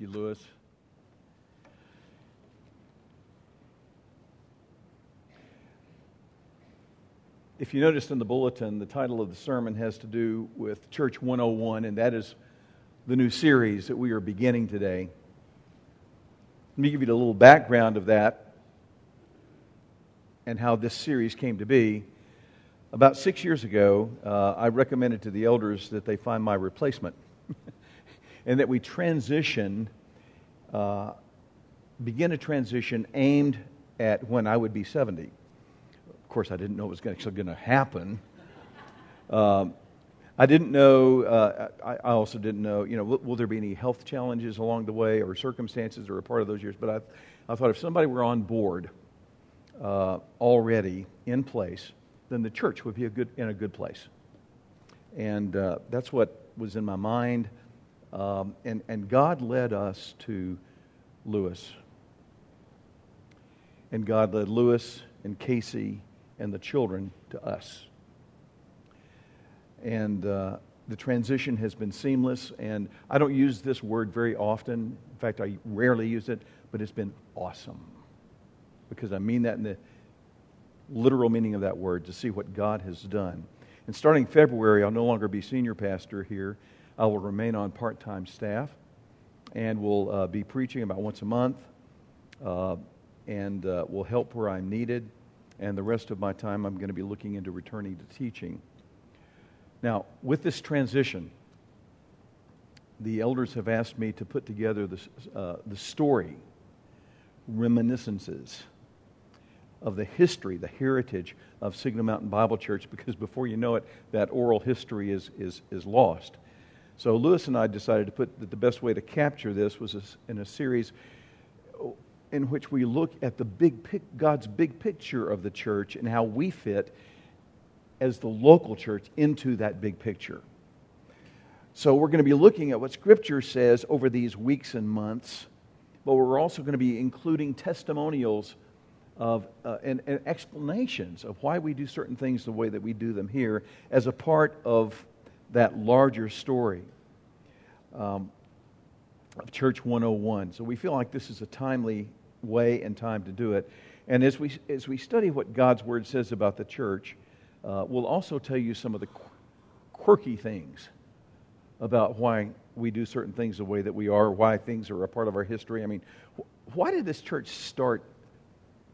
Thank you, Lewis. If you noticed in the bulletin, the title of the sermon has to do with Church 101, and that is the new series that we are beginning today. Let me give you a little background of that and how this series came to be. About 6 years ago, I recommended to the elders that they find my replacement and that we begin a transition aimed at when I would be 70. Of course, I didn't know it was actually going to happen. I didn't know, I also didn't know, will there be any health challenges along the way or circumstances that are a part of those years? But I thought if somebody were on board already in place, then the church would be in a good place. And that's what was in my mind. And God led us to Lewis. And God led Lewis and Casey and the children to us. And the transition has been seamless, and I don't use this word very often. In fact, I rarely use it, but it's been awesome. Because I mean that in the literal meaning of that word, to see what God has done. And starting February, I'll no longer be senior pastor here. I will remain on part-time staff, and will be preaching about once a month, and will help where I'm needed. And the rest of my time, I'm going to be looking into returning to teaching. Now, with this transition, the elders have asked me to put together the story, reminiscences of the history, the heritage of Signal Mountain Bible Church, because before you know it, that oral history is lost. So Lewis and I decided to put that the best way to capture this was in a series in which we look at the God's big picture of the church and how we fit as the local church into that big picture. So we're going to be looking at what Scripture says over these weeks and months, but we're also going to be including testimonials of and explanations of why we do certain things the way that we do them here as a part of that larger story of Church 101. So we feel like this is a timely way and time to do it. And as we study what God's Word says about the church, we'll also tell you some of the quirky things about why we do certain things the way that we are, why things are a part of our history. I mean, why did this church start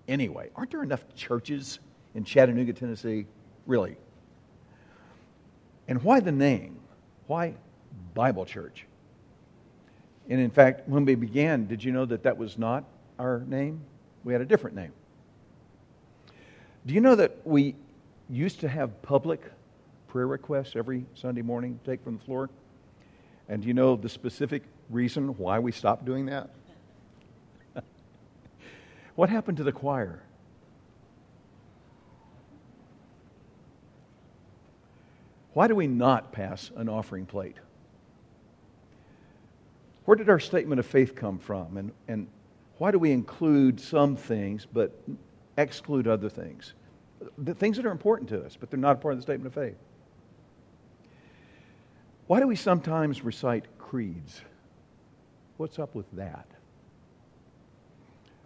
anyway? Aren't there enough churches in Chattanooga, Tennessee? Really? And why the name? Why Bible Church? And in fact, when we began, did you know that was not our name? We had a different name. Do you know that we used to have public prayer requests every Sunday morning take from the floor? And do you know the specific reason why we stopped doing that? What happened to the choir? Why do we not pass an offering plate? Where did our statement of faith come from? And why do we include some things but exclude other things? The things that are important to us, but they're not a part of the statement of faith. Why do we sometimes recite creeds? What's up with that?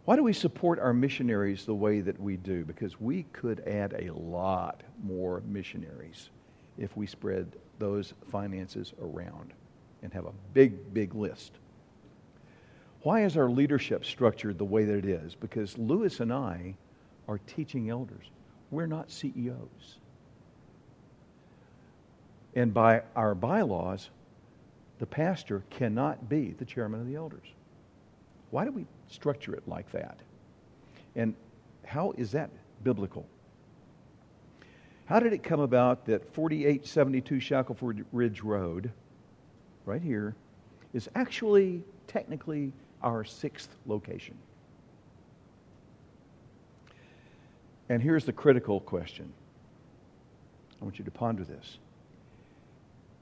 Why do we support our missionaries the way that we do? Because we could add a lot more missionaries if we spread those finances around and have a big, big list. Why is our leadership structured the way that it is? Because Lewis and I are teaching elders. We're not CEOs. And by our bylaws, the pastor cannot be the chairman of the elders. Why do we structure it like that? And how is that biblical? How did it come about that 4872 Shackleford Ridge Road, right here, is actually technically our 6th location? And here's the critical question. I want you to ponder this.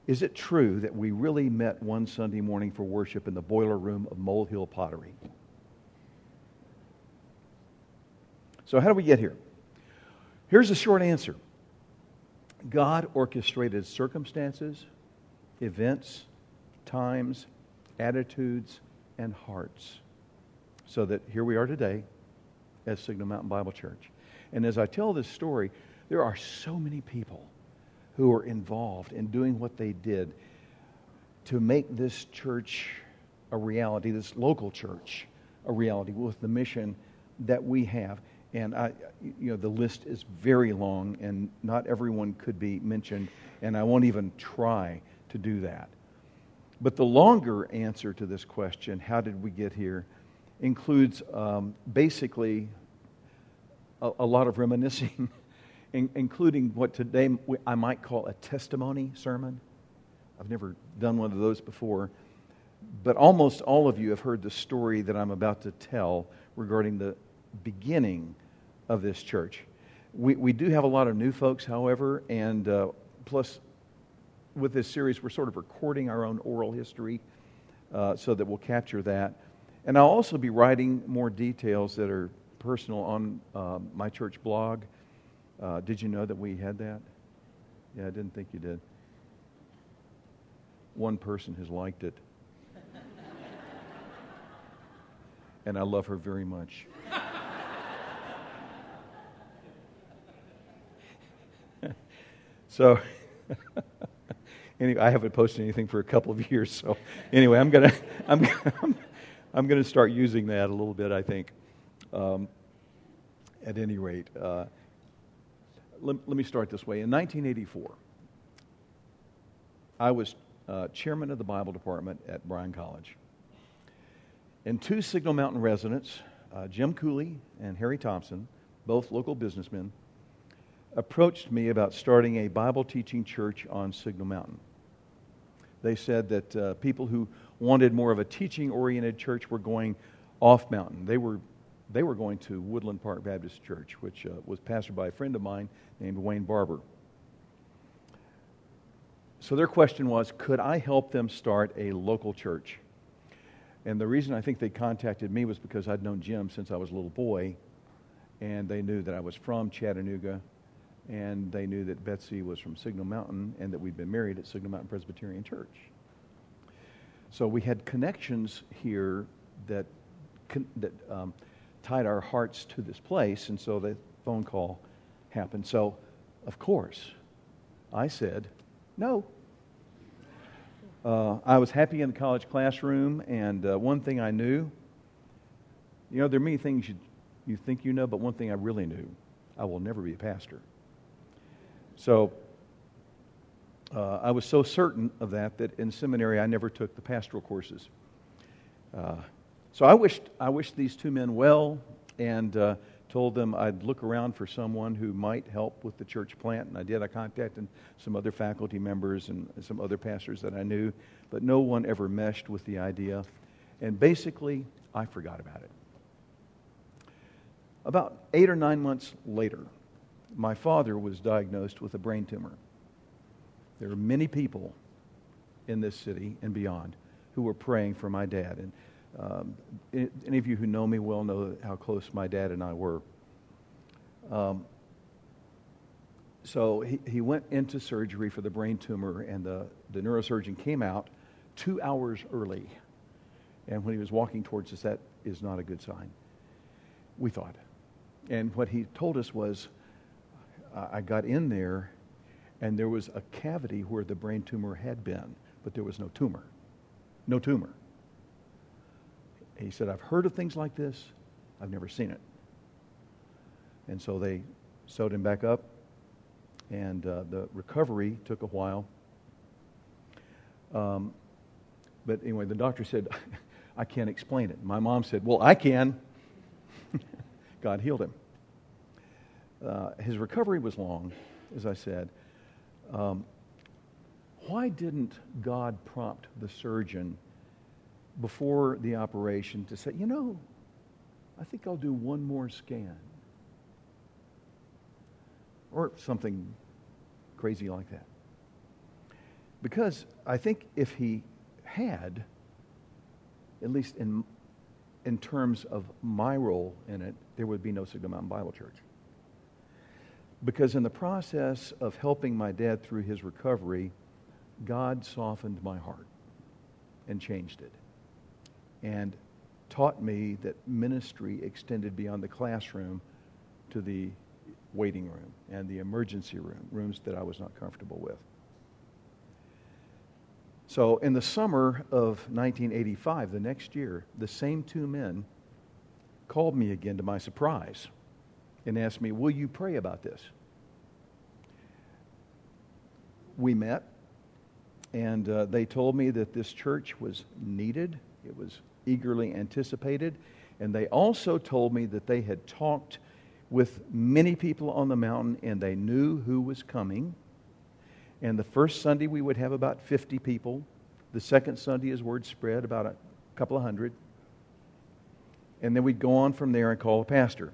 Is it true that we really met one Sunday morning for worship in the boiler room of Mole Hill Pottery? So how do we get here? Here's the short answer. God orchestrated circumstances, events, times, attitudes, and hearts. So that here we are today as Signal Mountain Bible Church. And as I tell this story, there are so many people who are involved in doing what they did to make this church a reality, this local church a reality with the mission that we have. And the list is very long, and not everyone could be mentioned, and I won't even try to do that. But the longer answer to this question, how did we get here, includes basically a lot of reminiscing, including what today I might call a testimony sermon. I've never done one of those before, but almost all of you have heard the story that I'm about to tell regarding the beginning of this church. We do have a lot of new folks, however, and plus with this series, we're sort of recording our own oral history so that we'll capture that. And I'll also be writing more details that are personal on my church blog. Did you know that we had that? Yeah, I didn't think you did. One person has liked it. And I love her very much. So, anyway, I haven't posted anything for a couple of years. So, anyway, I'm gonna start using that a little bit, I think. At any rate, let me start this way. In 1984, I was chairman of the Bible department at Bryan College, and two Signal Mountain residents, Jim Cooley and Harry Thompson, both local businessmen, approached me about starting a Bible teaching church on Signal Mountain. They said that people who wanted more of a teaching-oriented church were going off mountain. They were going to Woodland Park Baptist Church, which was pastored by a friend of mine named Wayne Barber. So their question was, could I help them start a local church? And the reason I think they contacted me was because I'd known Jim since I was a little boy, and they knew that I was from Chattanooga, and they knew that Betsy was from Signal Mountain and that we'd been married at Signal Mountain Presbyterian Church. So we had connections here that tied our hearts to this place, and so the phone call happened. So, of course, I said no. I was happy in the college classroom, and one thing I knew, there are many things you think you know, but one thing I really knew, I will never be a pastor. So I was so certain of that in seminary I never took the pastoral courses. So I wished these two men well, and told them I'd look around for someone who might help with the church plant, and I did. I contacted some other faculty members and some other pastors that I knew, but no one ever meshed with the idea, and basically I forgot about it. About 8 or 9 months later, my father was diagnosed with a brain tumor. There are many people in this city and beyond who were praying for my dad. And any of you who know me well know how close my dad and I were. So he went into surgery for the brain tumor, and the neurosurgeon came out 2 hours early. And when he was walking towards us, that is not a good sign, we thought. And what he told us was, I got in there, and there was a cavity where the brain tumor had been, but there was no tumor. No tumor. He said, I've heard of things like this. I've never seen it. And so they sewed him back up, and the recovery took a while. But anyway, the doctor said, I can't explain it. My mom said, well, I can. God healed him. His recovery was long, as I said. Why didn't God prompt the surgeon before the operation to say, I think I'll do one more scan? Or something crazy like that. Because I think if he had, at least in terms of my role in it, there would be no Signal Mountain Bible Church. Because in the process of helping my dad through his recovery, God softened my heart and changed it. and taught me that ministry extended beyond the classroom to the waiting room and the emergency room, rooms that I was not comfortable with. So in the summer of 1985, the next year, the same two men called me again to my surprise and asked me, will you pray about this? We met, and they told me that this church was needed. It was eagerly anticipated. And they also told me that they had talked with many people on the mountain, and they knew who was coming. And the first Sunday, we would have about 50 people. The second Sunday, as word spread, about a couple of hundred. And then we'd go on from there and call a pastor.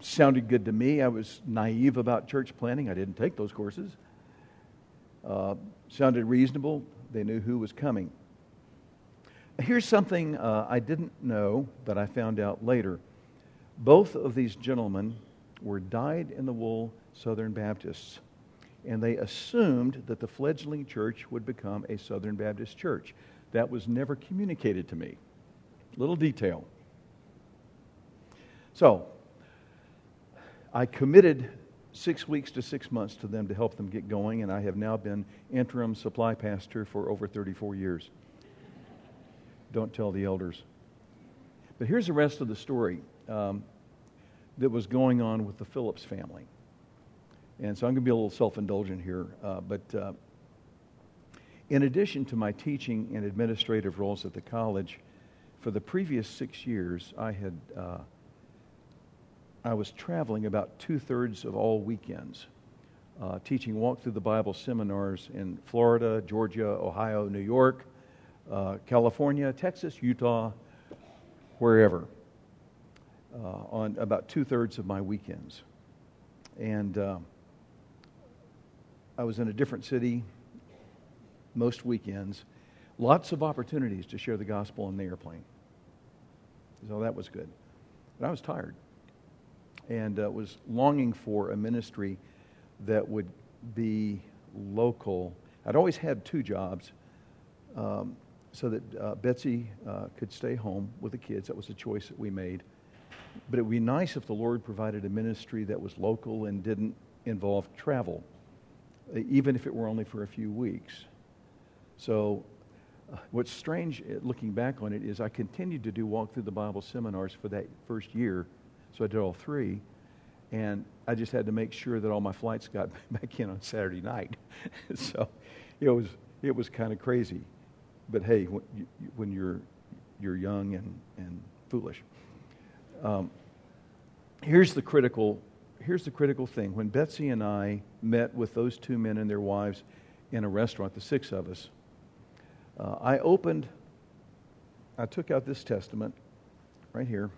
Sounded good to me. I was naive about church planning. I didn't take those courses. Sounded reasonable. They knew who was coming. Here's something I didn't know that I found out later. Both of these gentlemen were dyed-in-the-wool Southern Baptists, and they assumed that the fledgling church would become a Southern Baptist church. That was never communicated to me. Little detail. So, I committed 6 weeks to 6 months to them to help them get going, and I have now been interim supply pastor for over 34 years. Don't tell the elders. But here's the rest of the story that was going on with the Phillips family. And so I'm going to be a little self-indulgent here. But in addition to my teaching and administrative roles at the college, for the previous 6 years, I was traveling about two-thirds of all weekends, teaching Walk Through the Bible seminars in Florida, Georgia, Ohio, New York, California, Texas, Utah, wherever, on about two-thirds of my weekends. And I was in a different city most weekends. Lots of opportunities to share the gospel on the airplane. So that was good. But I was tired and was longing for a ministry that would be local. I'd always had two jobs, so that Betsy could stay home with the kids. That was a choice that we made. But it would be nice if the Lord provided a ministry that was local and didn't involve travel, even if it were only for a few weeks. So what's strange looking back on it is I continued to do Walk Through the Bible seminars for that first year. So I did all three. And I just had to make sure that all my flights got back in on Saturday night. So it was kind of crazy. But hey, when you're young and foolish, here's the critical thing. When Betsy and I met with those two men and their wives in a restaurant, the six of us, I took out this testament right here.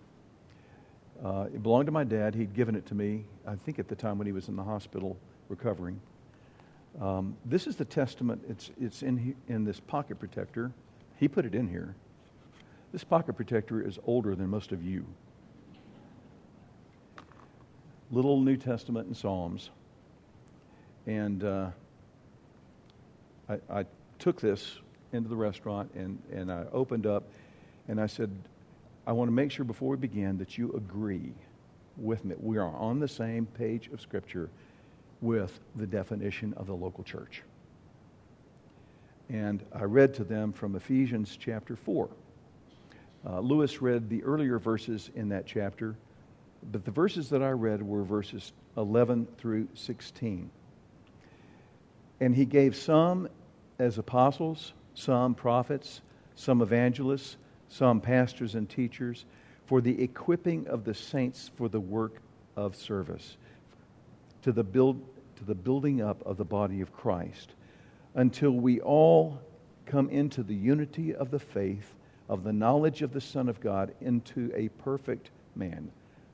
It belonged to my dad. He'd given it to me, I think, at the time when he was in the hospital recovering. This is the testament. It's in this pocket protector. He put it in here. This pocket protector is older than most of you. Little New Testament and Psalms. And I took this into the restaurant and I opened up and I said, I want to make sure before we begin that you agree with me. We are on the same page of Scripture with the definition of the local church. And I read to them from Ephesians chapter 4. Lewis read the earlier verses in that chapter, but the verses that I read were verses 11 through 16. And he gave some as apostles, some prophets, some evangelists, some pastors and teachers, for the equipping of the saints for the work of service, to the building up of the body of Christ, until we all come into the unity of the faith, of the knowledge of the Son of God, into a perfect man,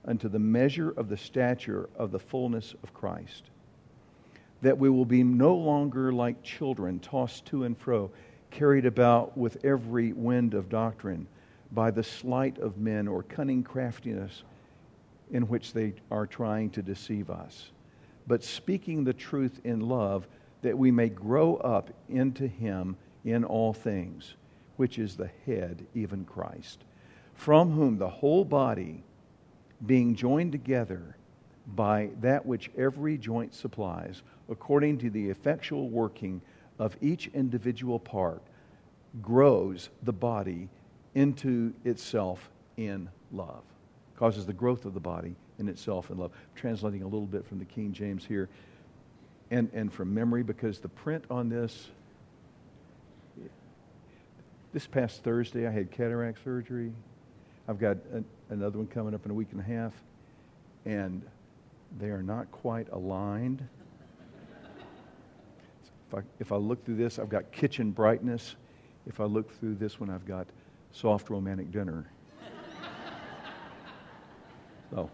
unto the measure of the stature of the fullness of Christ, that we will be no longer like children, tossed to and fro, carried about with every wind of doctrine, by the sleight of men or cunning craftiness in which they are trying to deceive us, but speaking the truth in love, that we may grow up into Him in all things, which is the head, even Christ, from whom the whole body, being joined together by that which every joint supplies, according to the effectual working of each individual part, grows the body into itself in love. Causes the growth of the body in itself in love. Translating a little bit from the King James here and from memory, because the print on this past Thursday, I had cataract surgery. I've got another one coming up in a week and a half, and they are not quite aligned. If I look through this, I've got kitchen brightness. If I look through this one, I've got soft romantic dinner. So,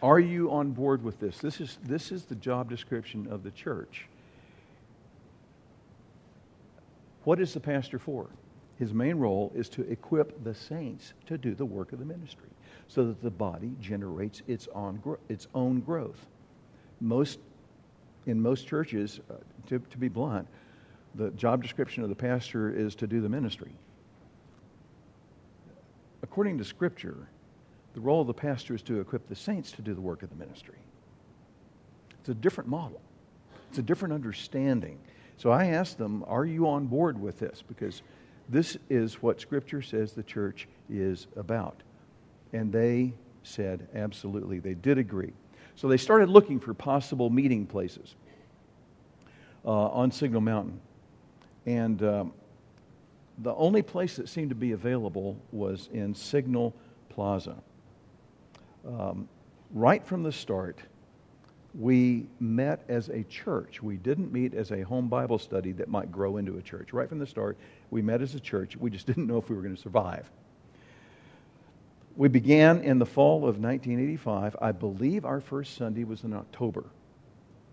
are you on board with this? This is the job description of the church. What is the pastor for? His main role is to equip the saints to do the work of the ministry so that the body generates its own growth. In most churches, to be blunt, the job description of the pastor is to do the ministry. According to Scripture, the role of the pastor is to equip the saints to do the work of the ministry. It's a different model. It's a different understanding. So I asked them, are you on board with this? Because this is what Scripture says the church is about. And they said, absolutely. They did agree. So they started looking for possible meeting places on Signal Mountain. And the only place that seemed to be available was in Signal Plaza. Right from the start, we met as a church. We didn't meet as a home Bible study that might grow into a church. Right from the start, we met as a church. We just didn't know if we were going to survive. We began in the fall of 1985. I believe our first Sunday was in October.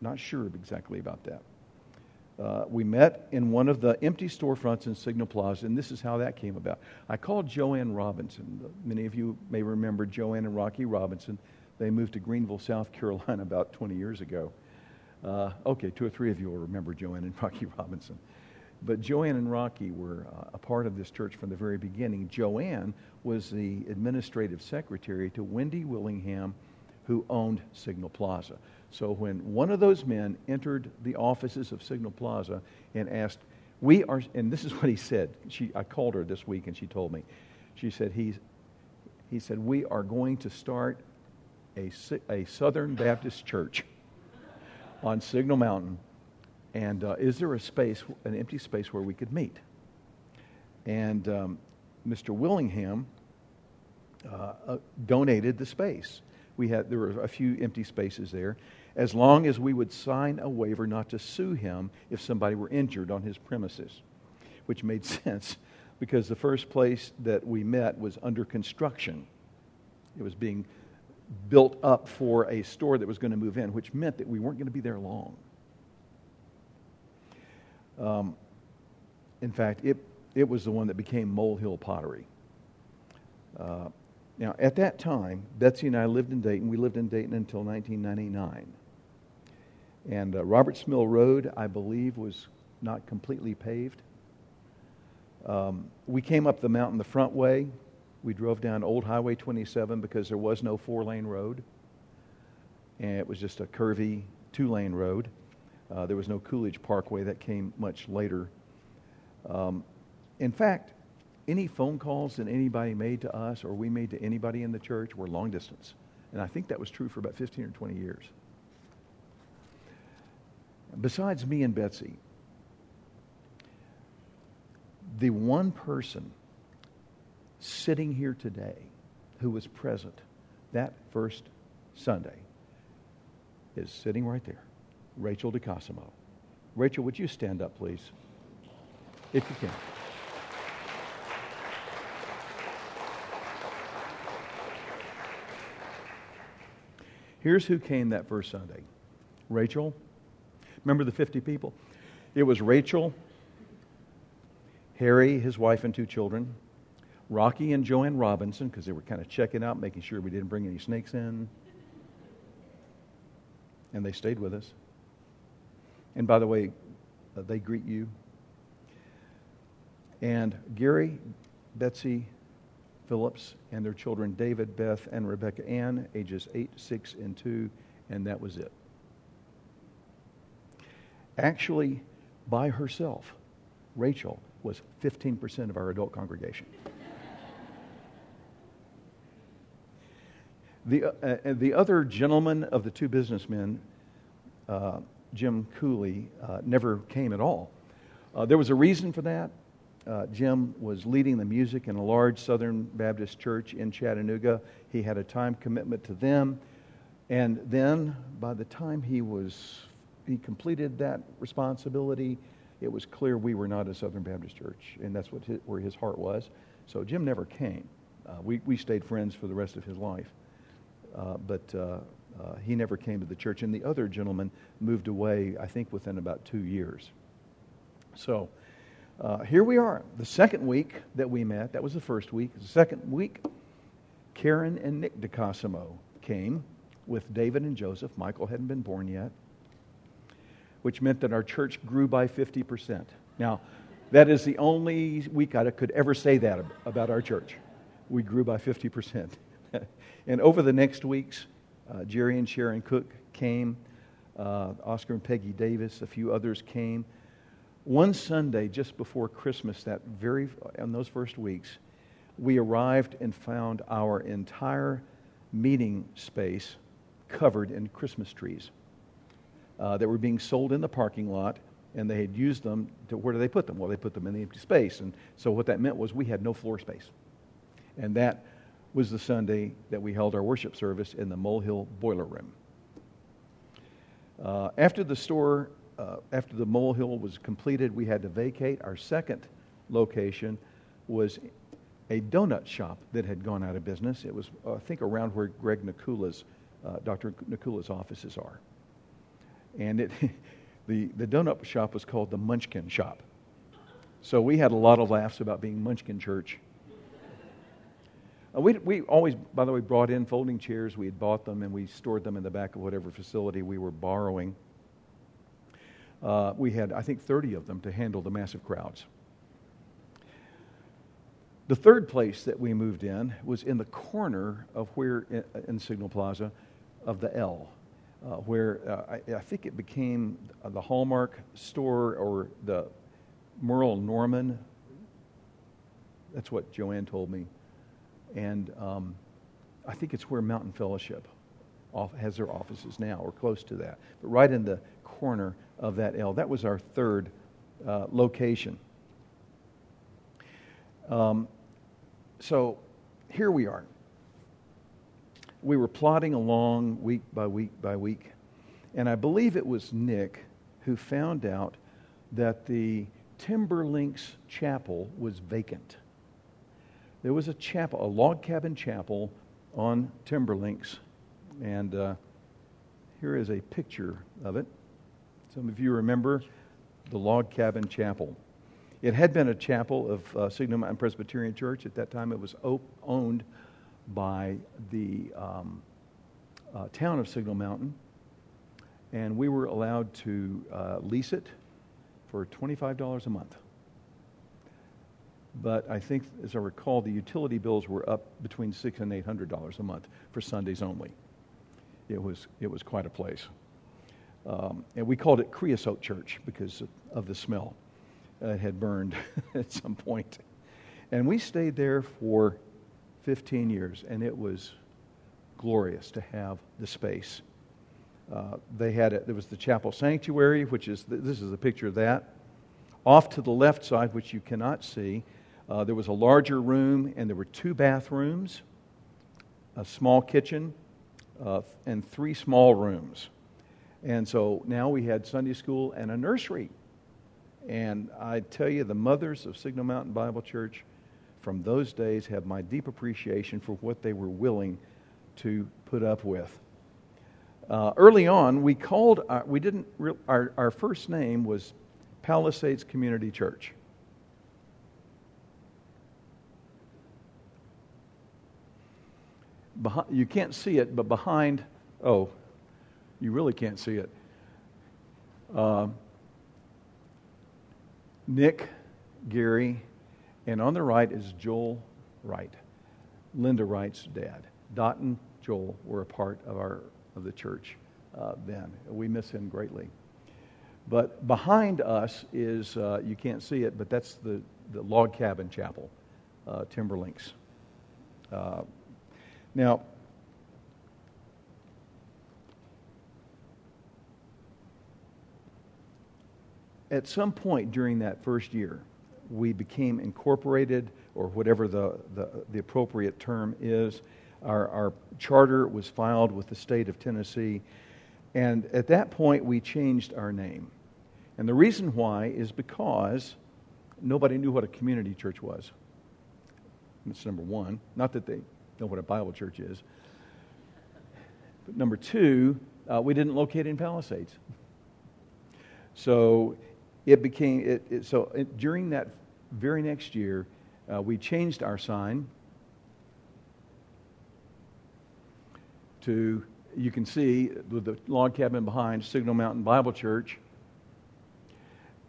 Not sure exactly about that. We met in one of the empty storefronts in Signal Plaza, and this is how that came about. I called Joanne Robinson. Many of you may remember Joanne and Rocky Robinson. They moved to Greenville, South Carolina about 20 years ago. Okay, 2 or 3 of you will remember Joanne and Rocky Robinson. But Joanne and Rocky were a part of this church from the very beginning. Joanne was the administrative secretary to Wendy Willingham, who owned Signal Plaza. So when one of those men entered the offices of Signal Plaza and asked, "We are," and this is what he said. I called her this week and she told me. She said, he said, "We are going to start a Southern Baptist church on Signal Mountain, and is there an empty space where we could meet?" And Mr. Willingham donated the space. There were a few empty spaces there, as long as we would sign a waiver not to sue him if somebody were injured on his premises, which made sense because the first place that we met was under construction. It was being built up for a store that was going to move in, which meant that we weren't going to be there long. In fact, it was the one that became Mole Hill Pottery. Now, at that time, Betsy and I lived in Dayton. We lived in Dayton until 1999. And Roberts Mill Road, I believe, was not completely paved. We came up the mountain the front way. We drove down Old Highway 27 because there was no 4-lane road. And it was just a curvy 2-lane road. There was no Coolidge Parkway. That came much later. In fact, any phone calls that anybody made to us or we made to anybody in the church were long distance. And I think that was true for about 15 or 20 years. Besides me and Betsy, the one person sitting here today who was present that first Sunday is sitting right there, Rachel DeCosimo. Rachel, would you stand up, please? If you can. Here's who came that first Sunday. Rachel. Remember the 50 people? It was Rachel, Harry, his wife and 2 children, Rocky and Joanne Robinson, because they were kind of checking out, making sure we didn't bring any snakes in. And they stayed with us. And by the way, they greet you. And Gary, Betsy, Phillips, and their children, David, Beth, and Rebecca Ann, ages 8, 6, and 2, and that was it. Actually, by herself, Rachel was 15% of our adult congregation. The other gentleman of the two businessmen, Jim Cooley, never came at all. There was a reason for that. Jim was leading the music in a large Southern Baptist church in Chattanooga. He had a time commitment to them. And then by the time he completed that responsibility, it was clear we were not a Southern Baptist church, and that's where his heart was. So Jim never came. We stayed friends for the rest of his life. But he never came to the church. And the other gentleman moved away, I think, within about 2 years. So here we are, the second week that we met. That was the first week. The second week, Karen and Nick DeCosimo came with David and Joseph. Michael hadn't been born yet, which meant that our church grew by 50%. Now, that is the only week I could ever say that about our church. We grew by 50%. And over the next weeks, Jerry and Sharon Cook came. Oscar and Peggy Davis, a few others came. One Sunday, just before Christmas, in those first weeks, we arrived and found our entire meeting space covered in Christmas trees that were being sold in the parking lot, and they had used them to, where do they put them? Well, they put them in the empty space. And so what that meant was we had no floor space. And that was the Sunday that we held our worship service in the Mole Hill boiler room. After the Mole Hill was completed, we had to vacate. Our second location was a donut shop that had gone out of business. It was, I think, around where Dr. Nakula's offices are. And the donut shop was called the Munchkin Shop. So we had a lot of laughs about being Munchkin Church. We always, by the way, brought in folding chairs. We had bought them, and we stored them in the back of whatever facility we were borrowing. We had, I think, 30 of them to handle the massive crowds. The third place that we moved in was in the corner of where, in Signal Plaza, of the L. Where I think it became the Hallmark store or the Merle Norman. That's what Joanne told me. And I think it's where Mountain Fellowship has their offices now, or close to that. But right in the corner of that L. That was our third location. So here we are. We were plodding along week by week by week, and I believe it was Nick who found out that the Timberlinks Chapel was vacant. There was a chapel, a log cabin chapel on Timberlinks, and here is a picture of it. Some of you remember the log cabin chapel. It had been a chapel of Signal Mountain Presbyterian Church. At that time, it was owned by the town of Signal Mountain, and we were allowed to lease it for $25 a month. But I think, as I recall, the utility bills were up between $600 and $800 a month for Sundays only. It was quite a place. And we called it Creosote Church because of the smell. It had burned at some point. And we stayed there for 15 years, and it was glorious to have the space. There was the chapel sanctuary, which is, this is a picture of that. Off to the left side, which you cannot see, there was a larger room, and there were 2 bathrooms, a small kitchen, and 3 small rooms. And so now we had Sunday school and a nursery. And I tell you, the mothers of Signal Mountain Bible Church from those days have my deep appreciation for what they were willing to put up with. Early on, we called our first name was Palisades Community Church. You can't see it, but behind, you really can't see it. Nick, Gary, and on the right is Joel Wright, Linda Wright's dad. Dot and Joel were a part of the church then. We miss him greatly. But behind us is, you can't see it, but that's the log cabin chapel, Timberlinks. Now, at some point during that first year, we became incorporated, or whatever the appropriate term is. Our charter was filed with the state of Tennessee, and at that point we changed our name. And the reason why is because nobody knew what a community church was. That's number one. Not that they know what a Bible church is. But number two, we didn't locate in Palisades. So it became, during that very next year, we changed our sign to, you can see, with the log cabin behind, Signal Mountain Bible Church.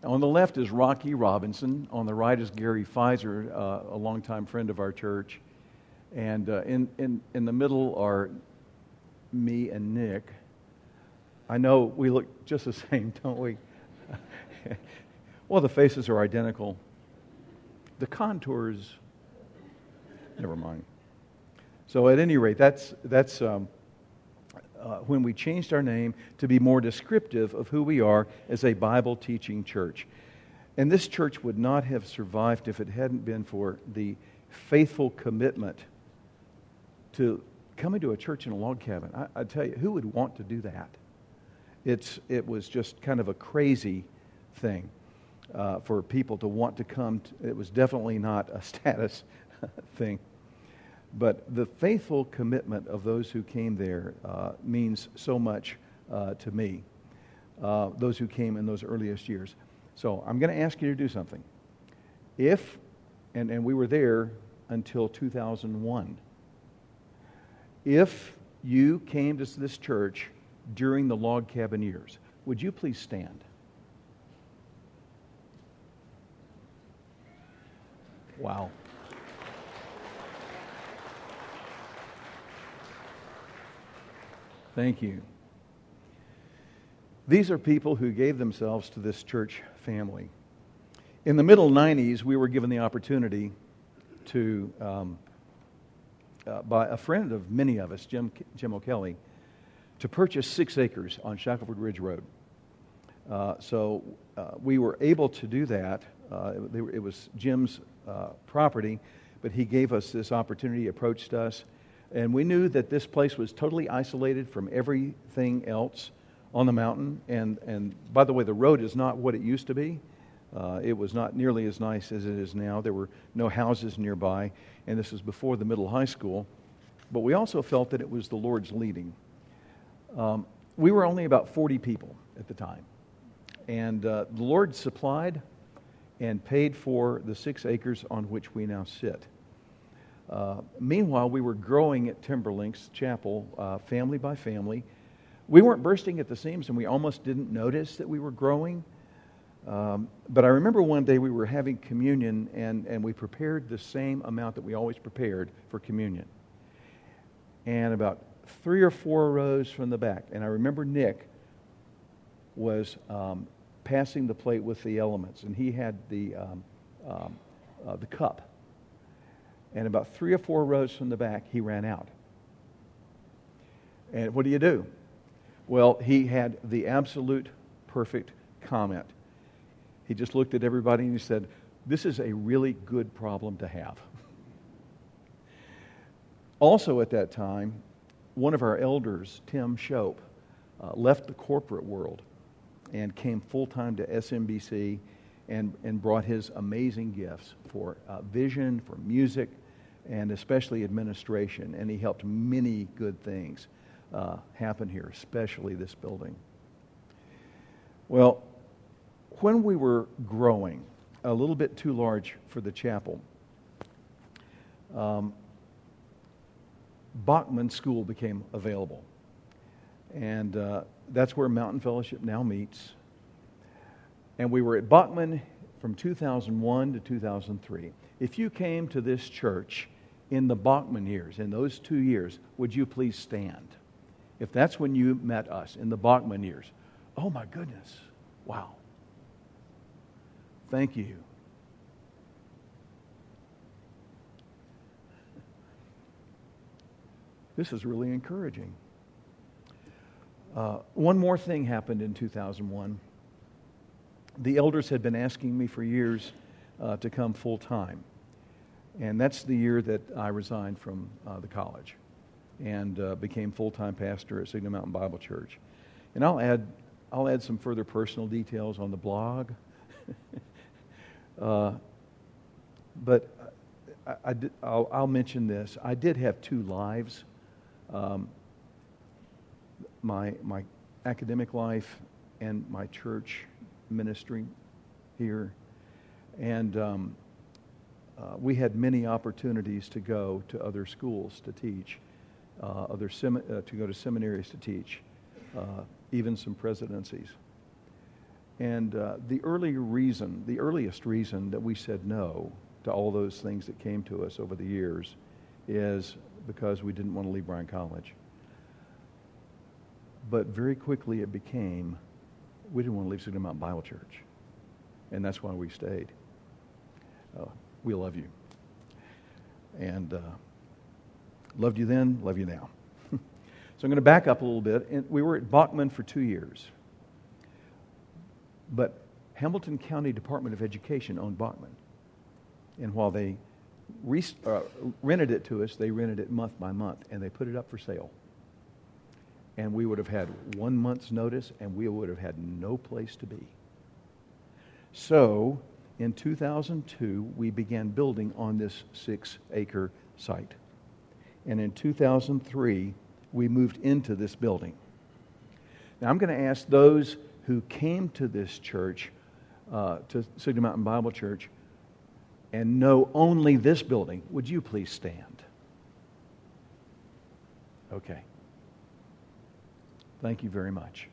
On the left is Rocky Robinson. On the right is Gary Fizer, a longtime friend of our church. And in the middle are me and Nick. I know we look just the same, don't we? Well, the faces are identical. The contours, never mind. So at any rate, that's when we changed our name to be more descriptive of who we are as a Bible-teaching church. And this church would not have survived if it hadn't been for the faithful commitment to coming to a church in a log cabin. I tell you, who would want to do that? It was just kind of a crazy thing for people to want to come. It was definitely not a status thing. But the faithful commitment of those who came there means so much to me, those who came in those earliest years. So I'm going to ask you to do something. If, and we were there until 2001, if you came to this church during the log cabin years, would you please stand? Wow. Thank you. These are people who gave themselves to this church family. In the middle 90s, we were given the opportunity to, by a friend of many of us, Jim O'Kelly, to purchase 6 acres on Shackleford Ridge Road. So we were able to do that. It was Jim's property, but he gave us this opportunity, approached us. And we knew that this place was totally isolated from everything else on the mountain. And by the way, the road is not what it used to be. It was not nearly as nice as it is now. There were no houses nearby. And this was before the middle high school. But we also felt that it was the Lord's leading. We were only about 40 people at the time. And the Lord supplied and paid for the 6 acres on which we now sit. Meanwhile, we were growing at Timberlinks Chapel, family by family. We weren't bursting at the seams, and we almost didn't notice that we were growing. But I remember one day we were having communion, and we prepared the same amount that we always prepared for communion. And about 3 or 4 rows from the back, and I remember Nick was passing the plate with the elements, and he had the cup. And about 3 or 4 rows from the back, he ran out. And what do you do? Well, he had the absolute perfect comment. He just looked at everybody and he said, "This is a really good problem to have." Also at that time, one of our elders, Tim Shope, left the corporate world and came full-time to SMBC and brought his amazing gifts for vision, for music, and especially administration. And he helped many good things happen here, especially this building. Well, when we were growing, a little bit too large for the chapel, Bachman School became available. And that's where Mountain Fellowship now meets. And we were at Bachman from 2001 to 2003. If you came to this church in the Bachman years, in those 2 years, would you please stand? If that's when you met us, in the Bachman years. Oh my goodness. Wow. Thank you. This is really encouraging. One more thing happened in 2001. The elders had been asking me for years to come full time. And that's the year that I resigned from the college and became full-time pastor at Signal Mountain Bible Church. And I'll add some further personal details on the blog. But I'll mention this. I did have two lives. My academic life and my church ministry here. And we had many opportunities to go to other schools to teach, to go to seminaries to teach, even some presidencies. And the earliest reason that we said no to all those things that came to us over the years is because we didn't want to leave Bryan College. But very quickly it became, we didn't want to leave Signal Mountain Bible Church. And that's why we stayed. We love you. And loved you then, love you now. So I'm going to back up a little bit. And we were at Bachman for 2 years. But Hamilton County Department of Education owned Bachman. And while they rented it to us, they rented it month by month, and they put it up for sale. And we would have had 1 month's notice, and we would have had no place to be. So in 2002, we began building on this 6-acre site. And in 2003, we moved into this building. Now, I'm going to ask those who came to this church, to Signal Mountain Bible Church, and know only this building, would you please stand? Okay. Thank you very much.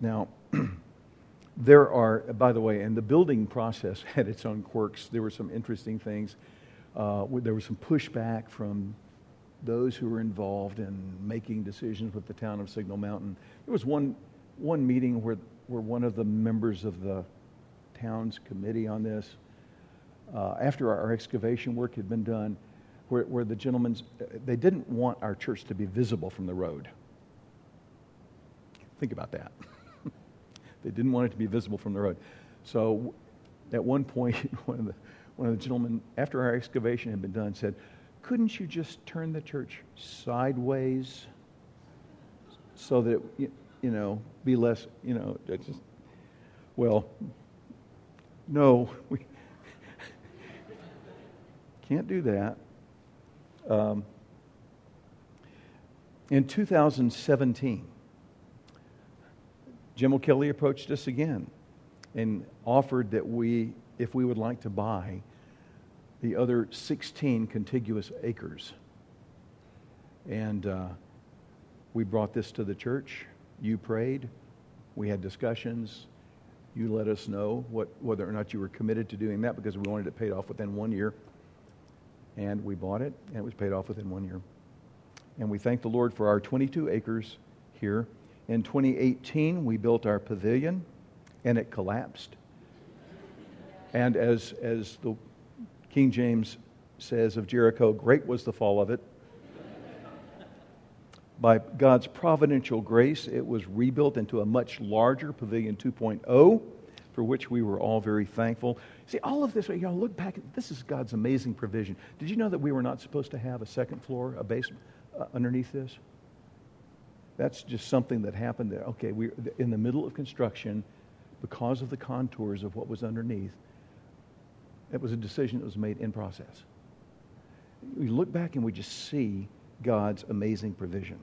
Now, there are, by the way, and the building process had its own quirks. There were some interesting things. There was some pushback from those who were involved in making decisions with the town of Signal Mountain. There was one meeting where one of the members of the town's committee on this, after our excavation work had been done, where the gentlemen, they didn't want our church to be visible from the road. Think about that. They didn't want it to be visible from the road. So at one point, one of the gentlemen, after our excavation had been done, said, couldn't you just turn the church sideways so that it, be less, just, well, no, we can't do that. In 2017, Jim O'Kelly approached us again and offered that if we would like to buy the other 16 contiguous acres. And we brought this to the church. You prayed. We had discussions. You let us know whether or not you were committed to doing that, because we wanted it paid off within 1 year. And we bought it, and it was paid off within 1 year. And we thank the Lord for our 22 acres here. In 2018, we built our pavilion, and it collapsed. And as the King James says of Jericho, great was the fall of it. By God's providential grace, it was rebuilt into a much larger Pavilion 2.0, for which we were all very thankful. See, all of this, look back, this is God's amazing provision. Did you know that we were not supposed to have a second floor, a basement underneath this? That's just something that happened there. Okay, we're in the middle of construction, because of the contours of what was underneath. It was a decision that was made in process. We look back and we just see God's amazing provision.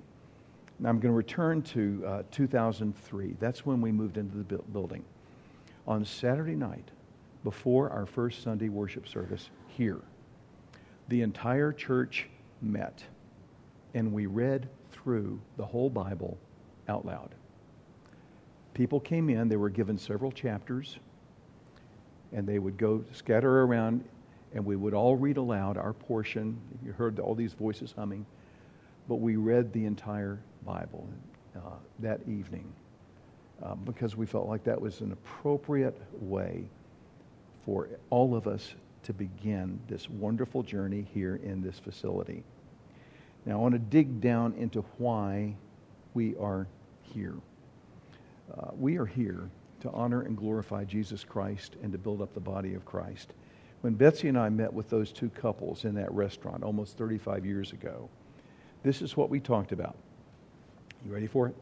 Now I'm going to return to 2003. That's when we moved into the building. On Saturday night, before our first Sunday worship service here, the entire church met and we read through the whole Bible out loud. People came in, they were given several chapters, and they would go scatter around, and we would all read aloud our portion. You heard all these voices humming, but we read the entire Bible that evening because we felt like that was an appropriate way for all of us to begin this wonderful journey here in this facility. Now, I want to dig down into why we are here. We are here to honor and glorify Jesus Christ and to build up the body of Christ. When Betsy and I met with those two couples in that restaurant almost 35 years ago, this is what we talked about. You ready for it?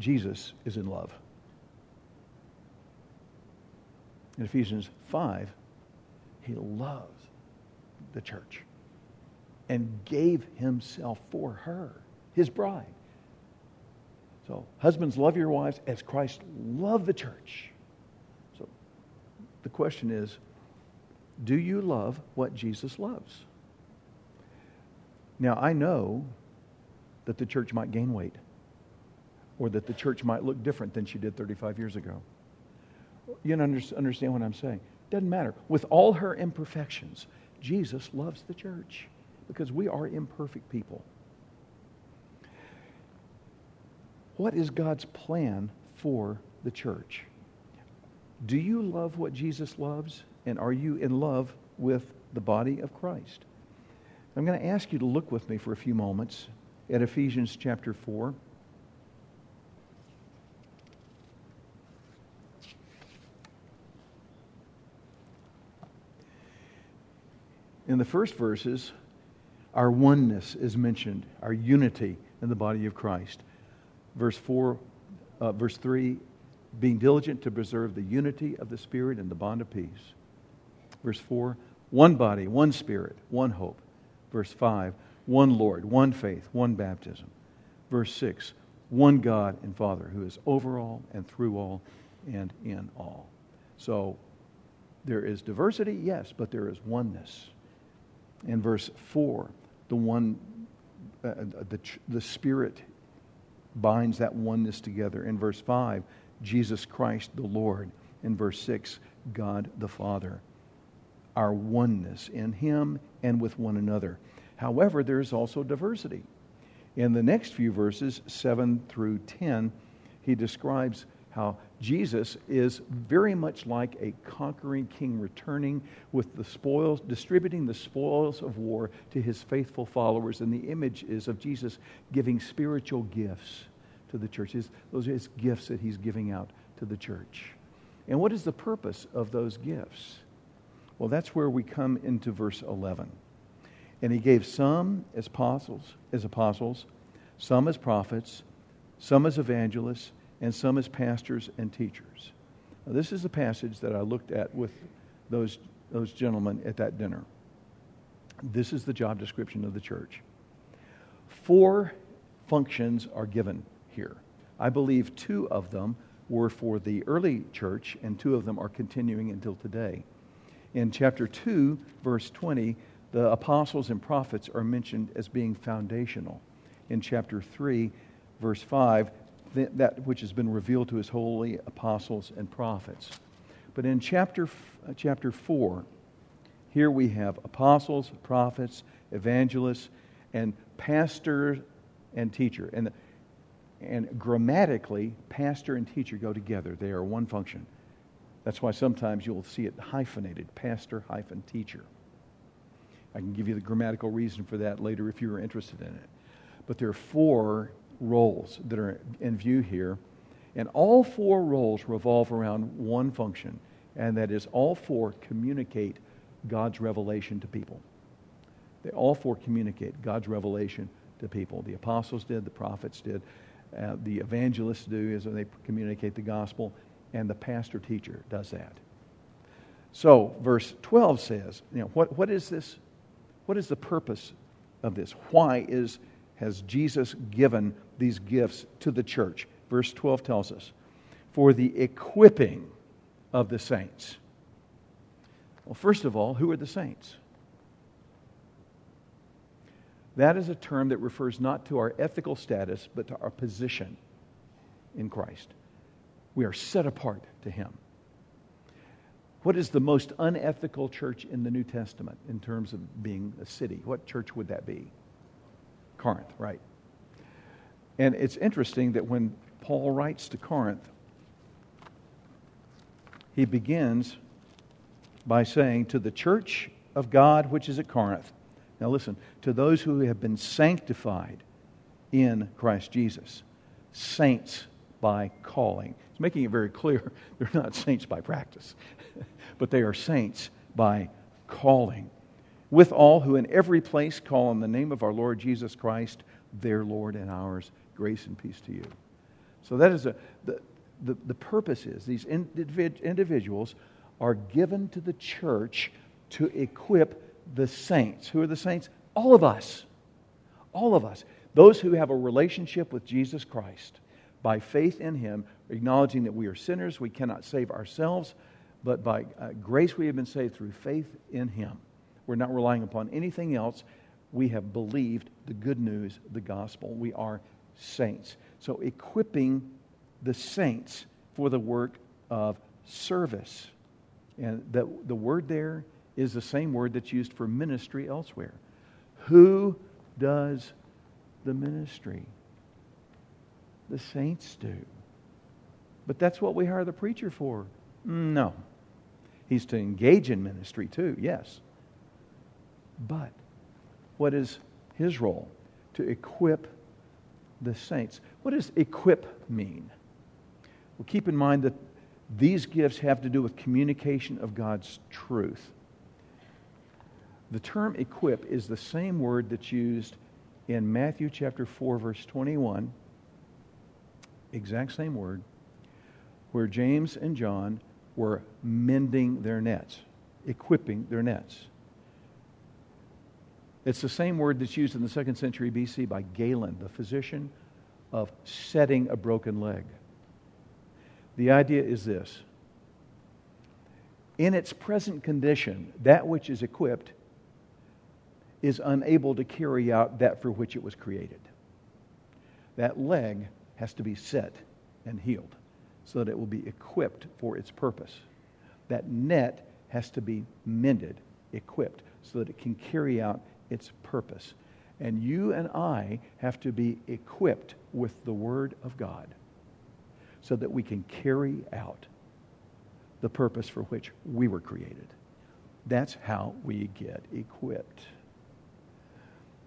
Jesus is in love. In Ephesians 5, he loves the church and gave himself for her, his bride. So, husbands, love your wives as Christ loved the church. So, the question is, do you love what Jesus loves? Now, I know that the church might gain weight, or that the church might look different than she did 35 years ago. You understand what I'm saying? Doesn't matter. With all her imperfections, Jesus loves the church because we are imperfect people. What is God's plan for the church? Do you love what Jesus loves? And are you in love with the body of Christ? I'm going to ask you to look with me for a few moments at Ephesians chapter 4. In the first verses, our oneness is mentioned, our unity in the body of Christ. Verse 3, being diligent to preserve the unity of the Spirit and the bond of peace. Verse 4, one body, one Spirit, one hope. Verse 5, one Lord, one faith, one baptism. Verse 6, one God and Father who is over all and through all and in all. So there is diversity, yes, but there is oneness. In verse 4, the Spirit binds that oneness together. In verse 5, Jesus Christ the Lord. In verse 6, God the Father. Our oneness in Him and with one another. However, there is also diversity. In the next few verses, 7 through 10, he describes how Jesus is very much like a conquering king returning with the spoils, distributing the spoils of war to his faithful followers. And the image is of Jesus giving spiritual gifts to the church. Those are his gifts that he's giving out to the church. And what is the purpose of those gifts? Well, that's where we come into verse 11. And he gave some as apostles, some as prophets, some as evangelists, and some as pastors and teachers. Now, this is the passage that I looked at with those gentlemen at that dinner. This is the job description of the church. 4 functions are given here. I believe 2 of them were for the early church, and 2 of them are continuing until today. In chapter 2, verse 20, the apostles and prophets are mentioned as being foundational. In chapter 3, verse 5, that which has been revealed to his holy apostles and prophets. But in chapter 4, here we have apostles, prophets, evangelists, and pastor and teacher. And grammatically, pastor and teacher go together. They are one function. That's why sometimes you'll see it hyphenated, pastor hyphen teacher. I can give you the grammatical reason for that later if you are interested in it. But there are 4 roles that are in view here, and all 4 roles revolve around one function, and that is all 4 communicate God's revelation to people. They all 4 communicate God's revelation to people. The apostles did, the prophets did, the evangelists do as they communicate the gospel, and the pastor-teacher does that. So, verse 12 says, you know, what is this? What is the purpose of this? Why has Jesus given these gifts to the church? Verse 12 tells us, for the equipping of the saints. Well, first of all, who are the saints? That is a term that refers not to our ethical status, but to our position in Christ. We are set apart to Him. What is the most unethical church in the New Testament in terms of being a city? What church would that be? Corinth, right. And it's interesting that when Paul writes to Corinth, he begins by saying, to the church of God which is at Corinth. Now listen, to those who have been sanctified in Christ Jesus, saints by calling. He's making it very clear they're not saints by practice, but they are saints by calling. With all who in every place call on the name of our Lord Jesus Christ, their Lord and ours, grace and peace to you. So that is the purpose is these individuals are given to the church to equip the saints. Who are the saints? All of us. All of us. Those who have a relationship with Jesus Christ by faith in Him, acknowledging that we are sinners, we cannot save ourselves, but by grace we have been saved through faith in Him. We're not relying upon anything else. We have believed the good news, the gospel. We are saints. So equipping the saints for the work of service. And the word there is the same word that's used for ministry elsewhere. Who does the ministry? The saints do. But that's what we hire the preacher for. No. He's to engage in ministry too, yes. But what is his role? To equip the saints. What does equip mean? Well, keep in mind that these gifts have to do with communication of God's truth. The term equip is the same word that's used in Matthew chapter 4, verse 21. Exact same word. Where James and John were mending their nets, equipping their nets. It's the same word that's used in the 2nd century BC by Galen, the physician, of setting a broken leg. The idea is this. In its present condition, that which is equipped is unable to carry out that for which it was created. That leg has to be set and healed so that it will be equipped for its purpose. That net has to be mended, equipped, so that it can carry out its purpose. And you and I have to be equipped with the Word of God so that we can carry out the purpose for which we were created. That's how we get equipped.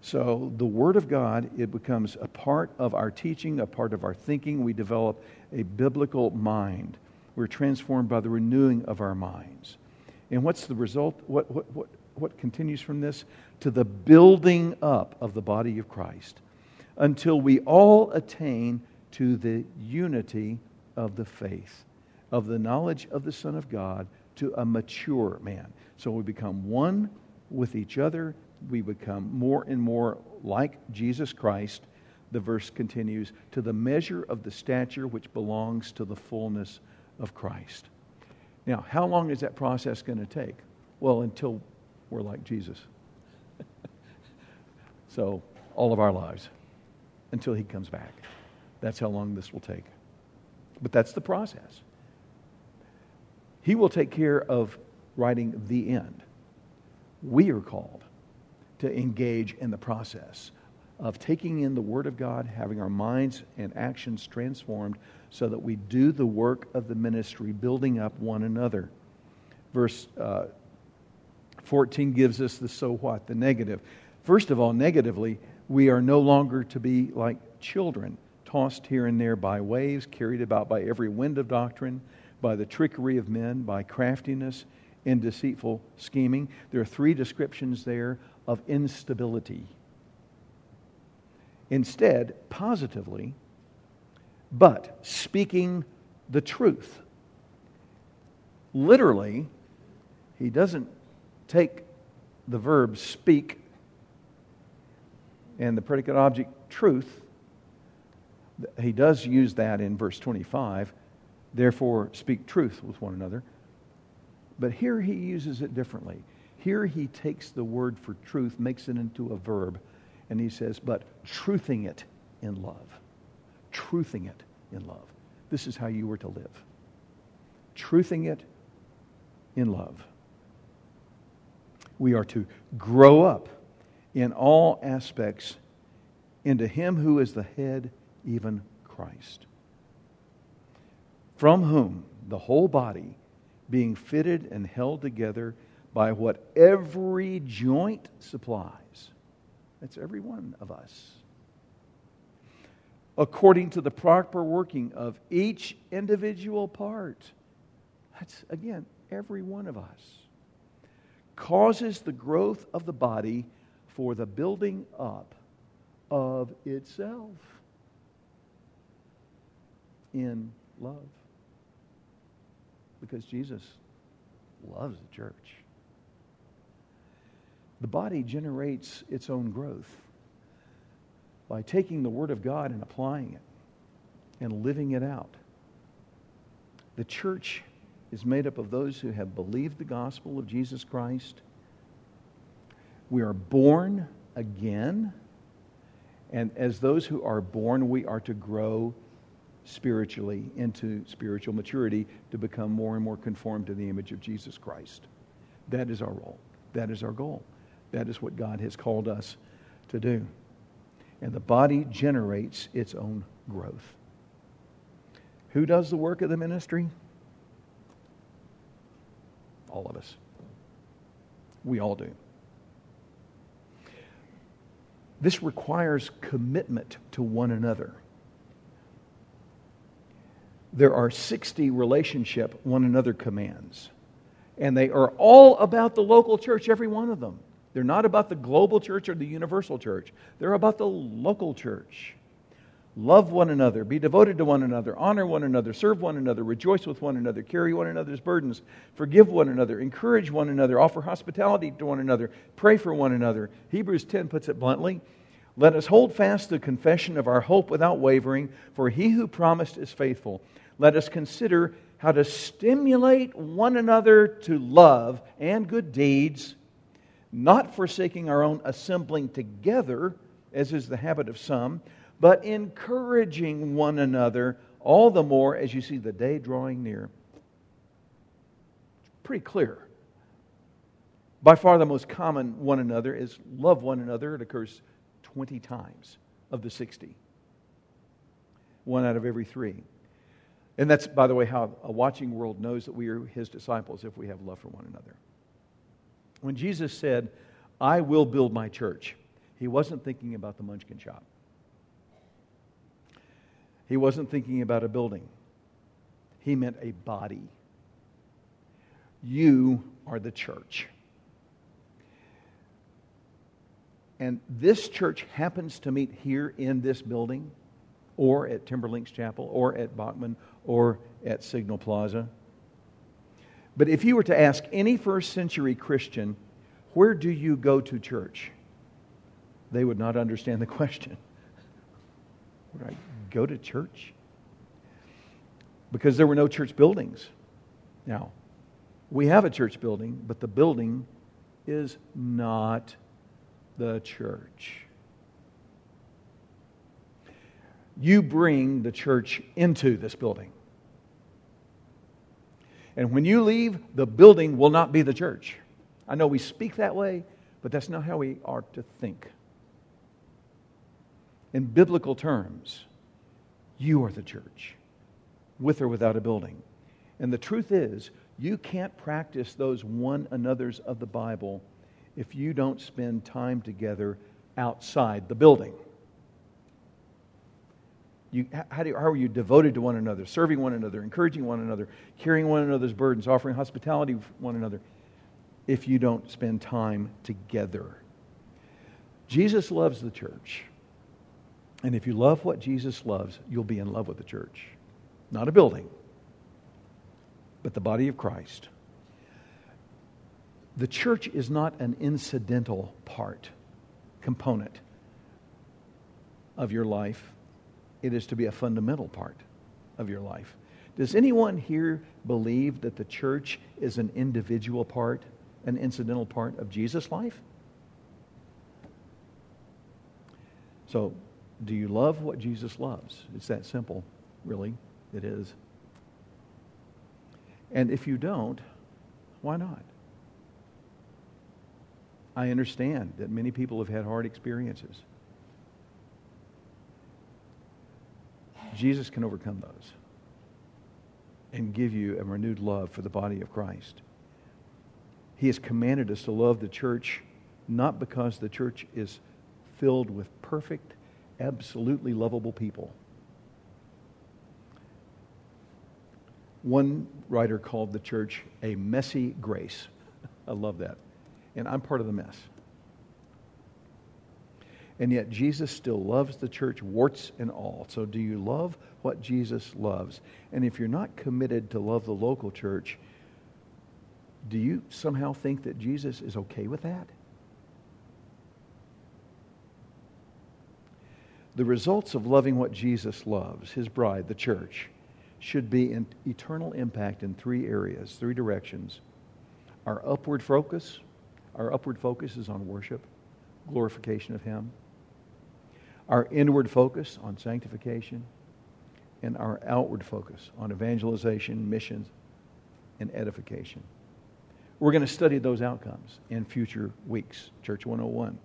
So the Word of God, it becomes a part of our teaching, a part of our thinking. We develop a biblical mind. We're transformed by the renewing of our minds. And what's the result? What continues from this? To the building up of the body of Christ until we all attain to the unity of the faith, of the knowledge of the Son of God, to a mature man. So we become one with each other. We become more and more like Jesus Christ. The verse continues, to the measure of the stature which belongs to the fullness of Christ. Now, how long is that process going to take? Well, until we're like Jesus. So, all of our lives, until He comes back. That's how long this will take. But that's the process. He will take care of writing the end. We are called to engage in the process of taking in the Word of God, having our minds and actions transformed so that we do the work of the ministry, building up one another. Verse 14 gives us the so what, the negative. First of all, negatively, we are no longer to be like children, tossed here and there by waves, carried about by every wind of doctrine, by the trickery of men, by craftiness and deceitful scheming. There are three descriptions there of instability. Instead, positively, but speaking the truth. Literally, he doesn't take the verb speak and the predicate object truth. He does use that in verse 25. Therefore, speak truth with one another. But here he uses it differently. Here he takes the word for truth, makes it into a verb, And he says, but truthing it in love. Truthing it in love. This is how you were to live. Truthing it in love. We are to grow up in all aspects into Him who is the head, even Christ, from whom the whole body, being fitted and held together by what every joint supplies. That's every one of us. According to the proper working of each individual part. That's, again, every one of us. Causes the growth of the body for the building up of itself in love. Because Jesus loves the church. The body generates its own growth by taking the Word of God and applying it and living it out. The church is made up of those who have believed the gospel of Jesus Christ. We are born again, and as those who are born, we are to grow spiritually into spiritual maturity to become more and more conformed to the image of Jesus Christ. That is our role. That is our goal. That is what God has called us to do. And the body generates its own growth. Who does the work of the ministry? All of us. We all do. This requires commitment to one another. There are 60 relationship one another commands. And they are all about the local church, every one of them. They're not about the global church or the universal church. They're about the local church. Love one another, be devoted to one another, honor one another, serve one another, rejoice with one another, carry one another's burdens, forgive one another, encourage one another, offer hospitality to one another, pray for one another. Hebrews 10 puts it bluntly, let us hold fast the confession of our hope without wavering, for He who promised is faithful. Let us consider how to stimulate one another to love and good deeds, not forsaking our own assembling together, as is the habit of some, but encouraging one another all the more as you see the day drawing near. It's pretty clear. By far the most common one another is love one another. It occurs 20 times of the 60. One out of every three. And that's, by the way, how a watching world knows that we are His disciples if we have love for one another. When Jesus said, I will build my church, He wasn't thinking about the Munchkin Shop. He wasn't thinking about a building. He meant a body. You are the church. And this church happens to meet here in this building, or at Timberlinks Chapel, or at Bachman, or at Signal Plaza. But if you were to ask any first century Christian, where do you go to church? They would not understand the question. Where do I go to church? Because there were no church buildings. Now, we have a church building, but the building is not the church. You bring the church into this building. And when you leave, the building will not be the church. I know we speak that way, but that's not how we are to think. In biblical terms, you are the church, with or without a building. And the truth is, you can't practice those one another's of the Bible if you don't spend time together outside the building. How are you devoted to one another, serving one another, encouraging one another, carrying one another's burdens, offering hospitality to one another, if you don't spend time together? Jesus loves the church. And if you love what Jesus loves, you'll be in love with the church. Not a building, but the body of Christ. The church is not an incidental component of your life. It is to be a fundamental part of your life. Does anyone here believe that the church is an individual part, an incidental part of Jesus' life? So do you love what Jesus loves? It's that simple, really. It is. And if you don't, why not? I understand that many people have had hard experiences. Jesus can overcome those and give you a renewed love for the body of Christ. He has commanded us to love the church, not because the church is filled with perfect, absolutely lovable people. One writer called the church a messy grace. I love that. And I'm part of the mess. And yet Jesus still loves the church, warts and all. So do you love what Jesus loves? And if you're not committed to love the local church, do you somehow think that Jesus is okay with that? The results of loving what Jesus loves, his bride, the church, should be an eternal impact in three areas, three directions. Our upward focus is on worship, glorification of him. Our inward focus on sanctification, and our outward focus on evangelization, missions, and edification. We're going to study those outcomes in future weeks, Church 101.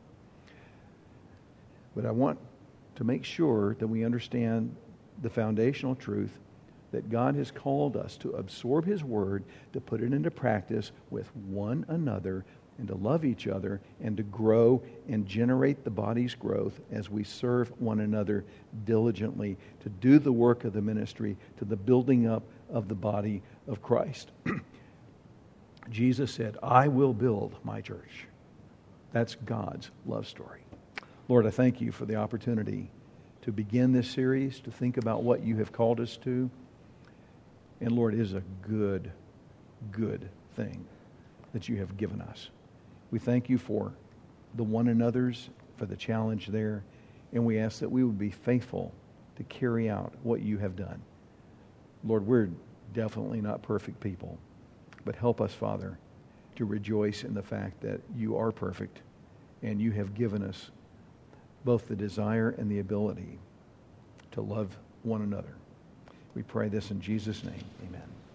But I want to make sure that we understand the foundational truth that God has called us to absorb his word, to put it into practice with one another, and to love each other, and to grow and generate the body's growth as we serve one another diligently, to do the work of the ministry, to the building up of the body of Christ. Jesus said, I will build my church. That's God's love story. Lord, I thank you for the opportunity to begin this series, to think about what you have called us to. And Lord, it is a good, good thing that you have given us. We thank you for the one another's, for the challenge there, and we ask that we would be faithful to carry out what you have done. Lord, we're definitely not perfect people, but help us, Father, to rejoice in the fact that you are perfect and you have given us both the desire and the ability to love one another. We pray this in Jesus' name. Amen.